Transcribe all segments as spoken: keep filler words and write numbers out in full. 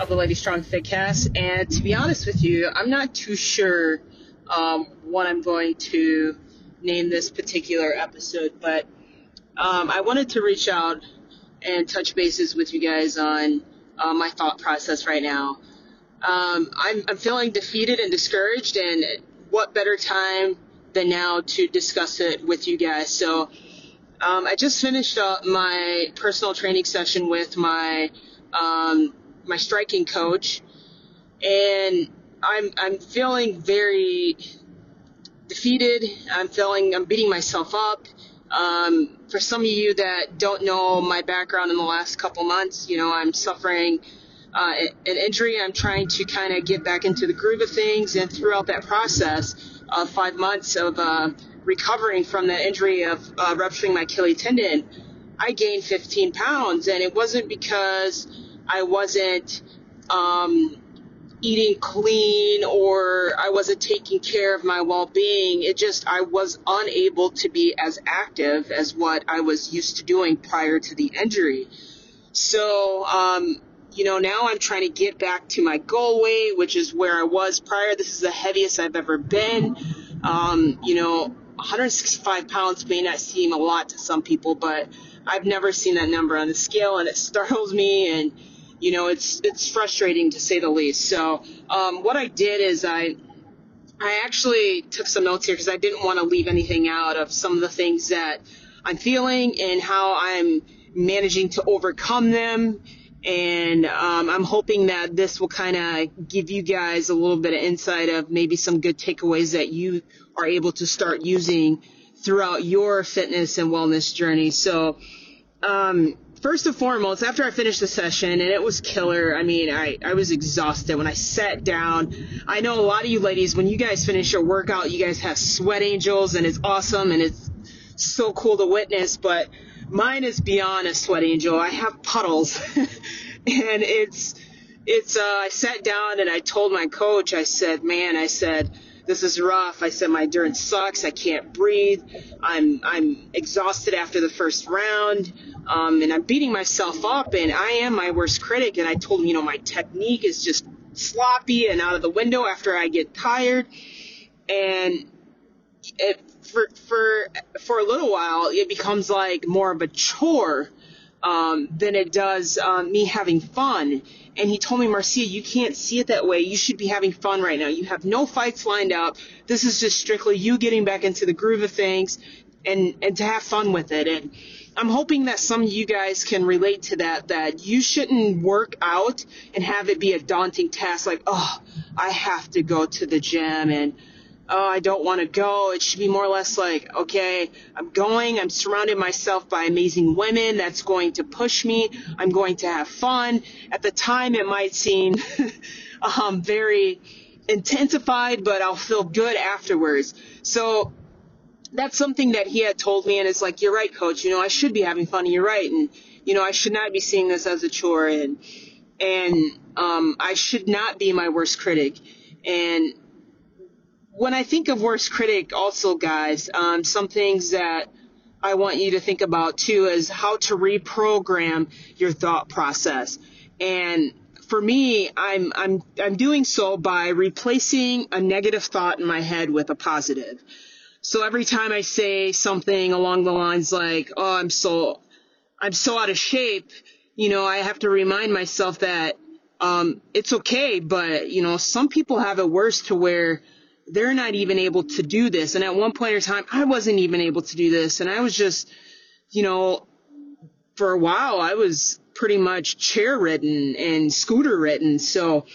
of the Lady Strong Fitcast, and to be honest with you, I'm not too sure um, what I'm going to name this particular episode, but um, I wanted to reach out and touch bases with you guys on uh, my thought process right now. Um, I'm, I'm feeling defeated and discouraged, and what better time than now to discuss it with you guys. So um, I just finished up my personal training session with my um, my striking coach, and I'm I'm feeling very defeated. I'm feeling I'm beating myself up. Um, for some of you that don't know my background in the last couple months, you know, I'm suffering uh, an injury. I'm trying to kind of get back into the groove of things, and throughout that process of five months of uh, recovering from the injury of uh, rupturing my Achilles tendon, I gained fifteen pounds, and it wasn't because I wasn't um, eating clean or I wasn't taking care of my well-being. It just, I was unable to be as active as what I was used to doing prior to the injury. So, um, you know, now I'm trying to get back to my goal weight, which is where I was prior. This is the heaviest I've ever been. Um, you know, one hundred sixty-five pounds may not seem a lot to some people, but I've never seen that number on the scale, and it startles me, and you know, it's it's frustrating to say the least. So um, what I did is I I actually took some notes here because I didn't want to leave anything out of some of the things that I'm feeling and how I'm managing to overcome them. And um, I'm hoping that this will kind of give you guys a little bit of insight of maybe some good takeaways that you are able to start using throughout your fitness and wellness journey. So um, first and foremost, after I finished the session, and it was killer. I mean, I, I was exhausted when I sat down. I know a lot of you ladies, when you guys finish your workout, you guys have sweat angels, and it's awesome, and it's so cool to witness, but mine is beyond a sweat angel. I have puddles, and it's, it's, uh, I sat down and I told my coach, I said, man, I said, this is rough. I said, my endurance sucks. I can't breathe. I'm I'm exhausted after the first round, um, and I'm beating myself up, and I am my worst critic. And I told him, you know, my technique is just sloppy and out of the window after I get tired. And it, for, for, for a little while, it becomes like more of a chore um, than it does um, me having fun. And he told me, Marcia, you can't see it that way. You should be having fun right now. You have no fights lined up. This is just strictly you getting back into the groove of things and, and to have fun with it. And I'm hoping that some of you guys can relate to that, that you shouldn't work out and have it be a daunting task. Like, oh, I have to go to the gym, and oh, I don't want to go. It should be more or less like, okay, I'm going. I'm surrounding myself by amazing women. That's going to push me. I'm going to have fun. At the time, it might seem um, very intensified, but I'll feel good afterwards. So that's something that he had told me, and it's like, you're right, coach. You know, I should be having fun, and you're right. And, you know, I should not be seeing this as a chore, and, and um, I should not be my worst critic. And when I think of worst critic also, guys, um, some things that I want you to think about too is how to reprogram your thought process. And for me, I'm I'm I'm doing so by replacing a negative thought in my head with a positive. So every time I say something along the lines like, oh, I'm so I'm so out of shape, you know, I have to remind myself that um, it's okay, but you know, some people have it worse to where they're not even able to do this. And at one point in time, I wasn't even able to do this. And I was just, you know, for a while, I was pretty much chair ridden and scooter ridden. So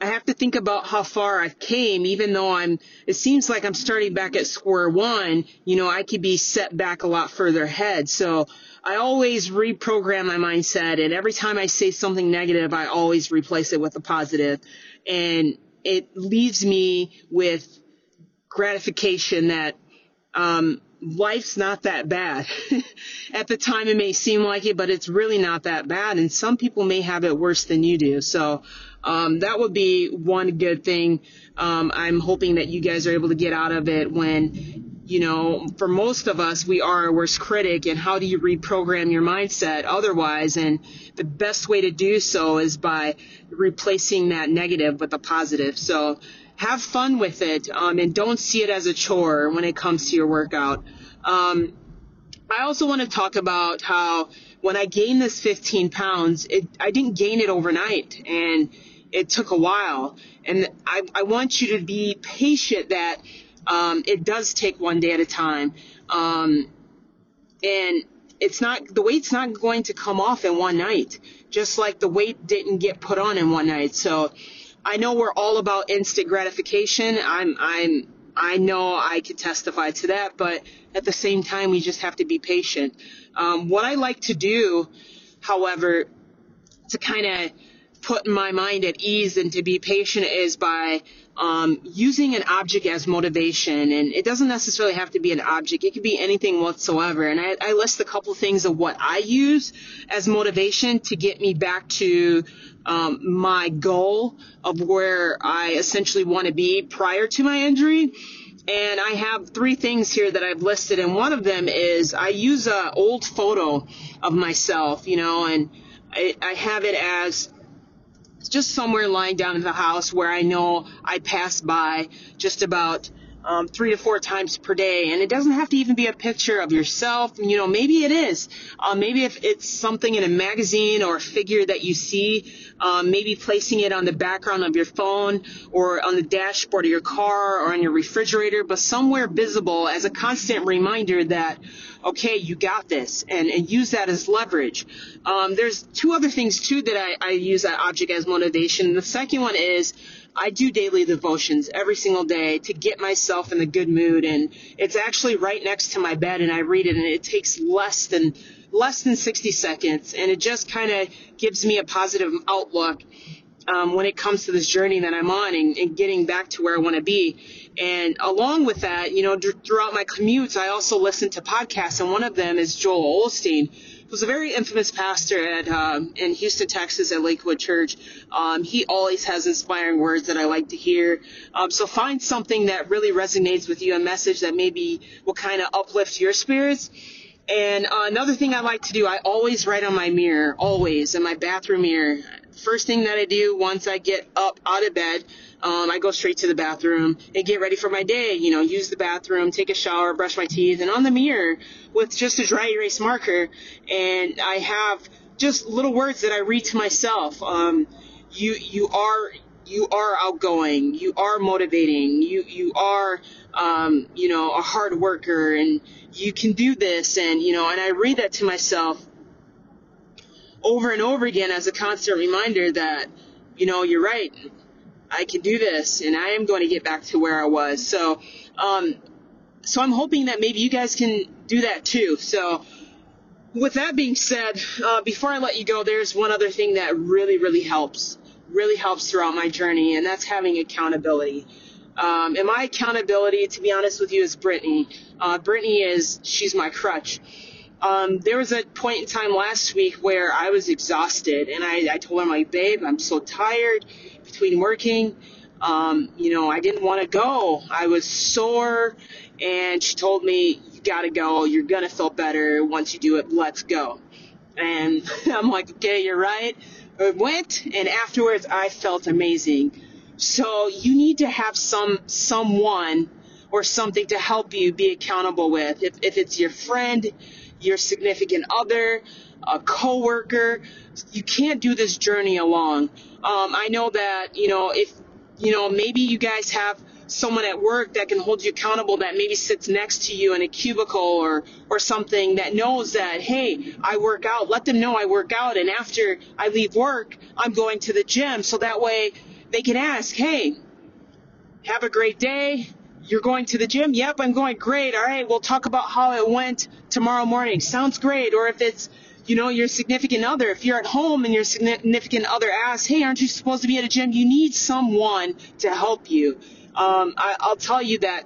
I have to think about how far I've came, even though I'm, it seems like I'm starting back at square one, you know, I could be set back a lot further ahead. So I always reprogram my mindset, and every time I say something negative, I always replace it with a positive. And it leaves me with gratification that um, life's not that bad. At the time, it may seem like it, but it's really not that bad. And some people may have it worse than you do. So um, that would be one good thing. Um, I'm hoping that you guys are able to get out of it when, you know, for most of us, we are our worst critic. And how do you reprogram your mindset otherwise? And the best way to do so is by replacing that negative with a positive. So have fun with it, um, and don't see it as a chore when it comes to your workout. Um, I also want to talk about how when I gained this fifteen pounds, it, I didn't gain it overnight, and it took a while. And I, I want you to be patient that Um, it does take one day at a time. Um, and it's not, the weight's not going to come off in one night, just like the weight didn't get put on in one night. So I know we're all about instant gratification. I'm, I'm, I know I could testify to that, but at the same time, we just have to be patient. Um, what I like to do, however, to kind of put my mind at ease and to be patient is by um, using an object as motivation. And it doesn't necessarily have to be an object. It could be anything whatsoever. And I, I list a couple things of what I use as motivation to get me back to um, my goal of where I essentially want to be prior to my injury. And I have three things here that I've listed. And one of them is I use an old photo of myself, you know, and I, I have it as just somewhere lying down in the house where I know I pass by just about um, three to four times per day. And it doesn't have to even be a picture of yourself. You know, maybe it is. Uh, maybe if it's something in a magazine or a figure that you see, um, maybe placing it on the background of your phone or on the dashboard of your car or on your refrigerator, but somewhere visible as a constant reminder that, okay, you got this, and, and use that as leverage. Um, there's two other things, too, that I, I use that object as motivation. The second one is I do daily devotions every single day to get myself in a good mood, and it's actually right next to my bed, and I read it, and it takes less than less than sixty seconds, and it just kind of gives me a positive outlook um, when it comes to this journey that I'm on and, and getting back to where I want to be. And along with that, you know, d- throughout my commutes, I also listen to podcasts, and one of them is Joel Osteen, who's a very infamous pastor at um, in Houston, Texas, at Lakewood Church. Um, he always has inspiring words that I like to hear. Um, so find something that really resonates with you, a message that maybe will kind of uplift your spirits. And uh, another thing I like to do, I always write on my mirror, always, in my bathroom mirror. First thing that I do once I get up out of bed, um, I go straight to the bathroom and get ready for my day. You know, use the bathroom, take a shower, brush my teeth, and on the mirror with just a dry erase marker. And I have just little words that I read to myself. Um, you you are you are outgoing. You are motivating. You you are um, you know, a hard worker, and you can do this. And you know, and I read that to myself over and over again as a constant reminder that, you know, you're right, I can do this, and I am going to get back to where I was. So, um, so I'm hoping that maybe you guys can do that too. So with that being said, uh, before I let you go, there's one other thing that really, really helps, really helps throughout my journey, and that's having accountability. Um, and my accountability, to be honest with you, is Brittany. Uh, Brittany is, she's my crutch. Um, there was a point in time last week where I was exhausted, and I, I told her, I'm like, babe, I'm so tired between working. Um, you know, I didn't want to go. I was sore, and she told me, you got to go. You're going to feel better once you do it. Let's go. And I'm like, okay, you're right. I went, and afterwards I felt amazing. So you need to have some someone or something to help you be accountable with. If, if it's your friend, your significant other, a coworker, you can't do this journey alone. Um, I know that, you know, if, you know, maybe you guys have someone at work that can hold you accountable, that maybe sits next to you in a cubicle or, or something, that knows that, hey, I work out. Let them know I work out. And after I leave work, I'm going to the gym. So that way they can ask, hey, have a great day. you're going to the gym? Yep, I'm going. Great. All right, we'll talk about how it went tomorrow morning. Sounds great. Or if it's, you know, your significant other, if you're at home and your significant other asks, hey, aren't you supposed to be at a gym? You need someone to help you. Um, I, I'll tell you that.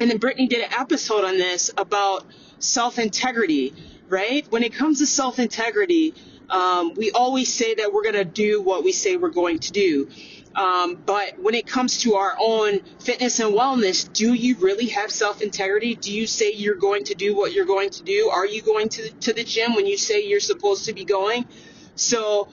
And then Brittany did an episode on this about self-integrity, right? When it comes to self-integrity, um, we always say that we're going to do what we say we're going to do. Um, but when it comes to our own fitness and wellness, do you really have self-integrity? Do you say you're going to do what you're going to do? Are you going to, to the gym when you say you're supposed to be going? So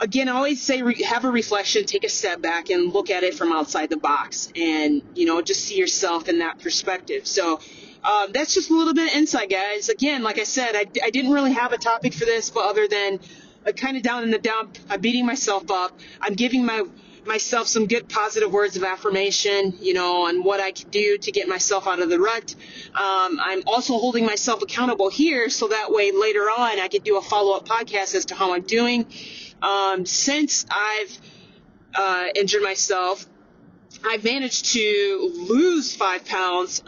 again, I always say re- have a reflection, take a step back and look at it from outside the box and, you know, just see yourself in that perspective. So um, that's just a little bit of insight, guys. Again, like I said, I, I didn't really have a topic for this, but other than I'm kind of down in the dump, I'm beating myself up, I'm giving my myself some good positive words of affirmation, you know, on what I can do to get myself out of the rut. Um, I'm also holding myself accountable here so that way later on I can do a follow-up podcast as to how I'm doing. Um, since I've uh, injured myself, I've managed to lose five pounds,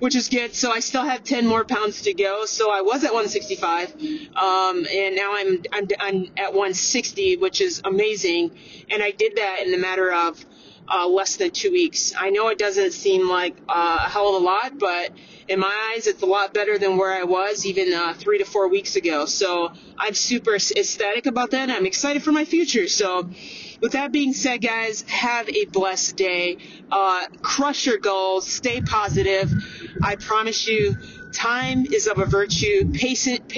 which is good. So I still have ten more pounds to go. So I was at one sixty-five, um, and now I'm, I'm I'm at one sixty, which is amazing. And I did that in a matter of uh, less than two weeks. I know it doesn't seem like uh, a hell of a lot, but in my eyes, it's a lot better than where I was even uh, three to four weeks ago. So I'm super ecstatic about that. I'm excited for my future. So with that being said, guys, have a blessed day. Uh, crush your goals. Stay positive. I promise you, time is of a virtue. Patience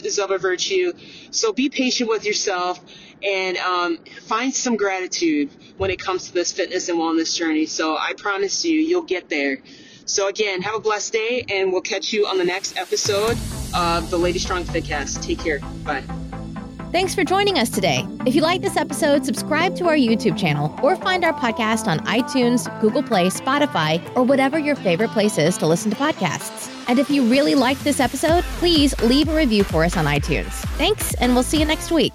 is of a virtue. So be patient with yourself and um, find some gratitude when it comes to this fitness and wellness journey. So I promise you, you'll get there. So again, have a blessed day, and we'll catch you on the next episode of the Lady Strong Fitcast. Take care. Bye. Thanks for joining us today. If you like this episode, subscribe to our YouTube channel or find our podcast on iTunes, Google Play, Spotify, or whatever your favorite place is to listen to podcasts. And if you really liked this episode, please leave a review for us on iTunes. Thanks, and we'll see you next week.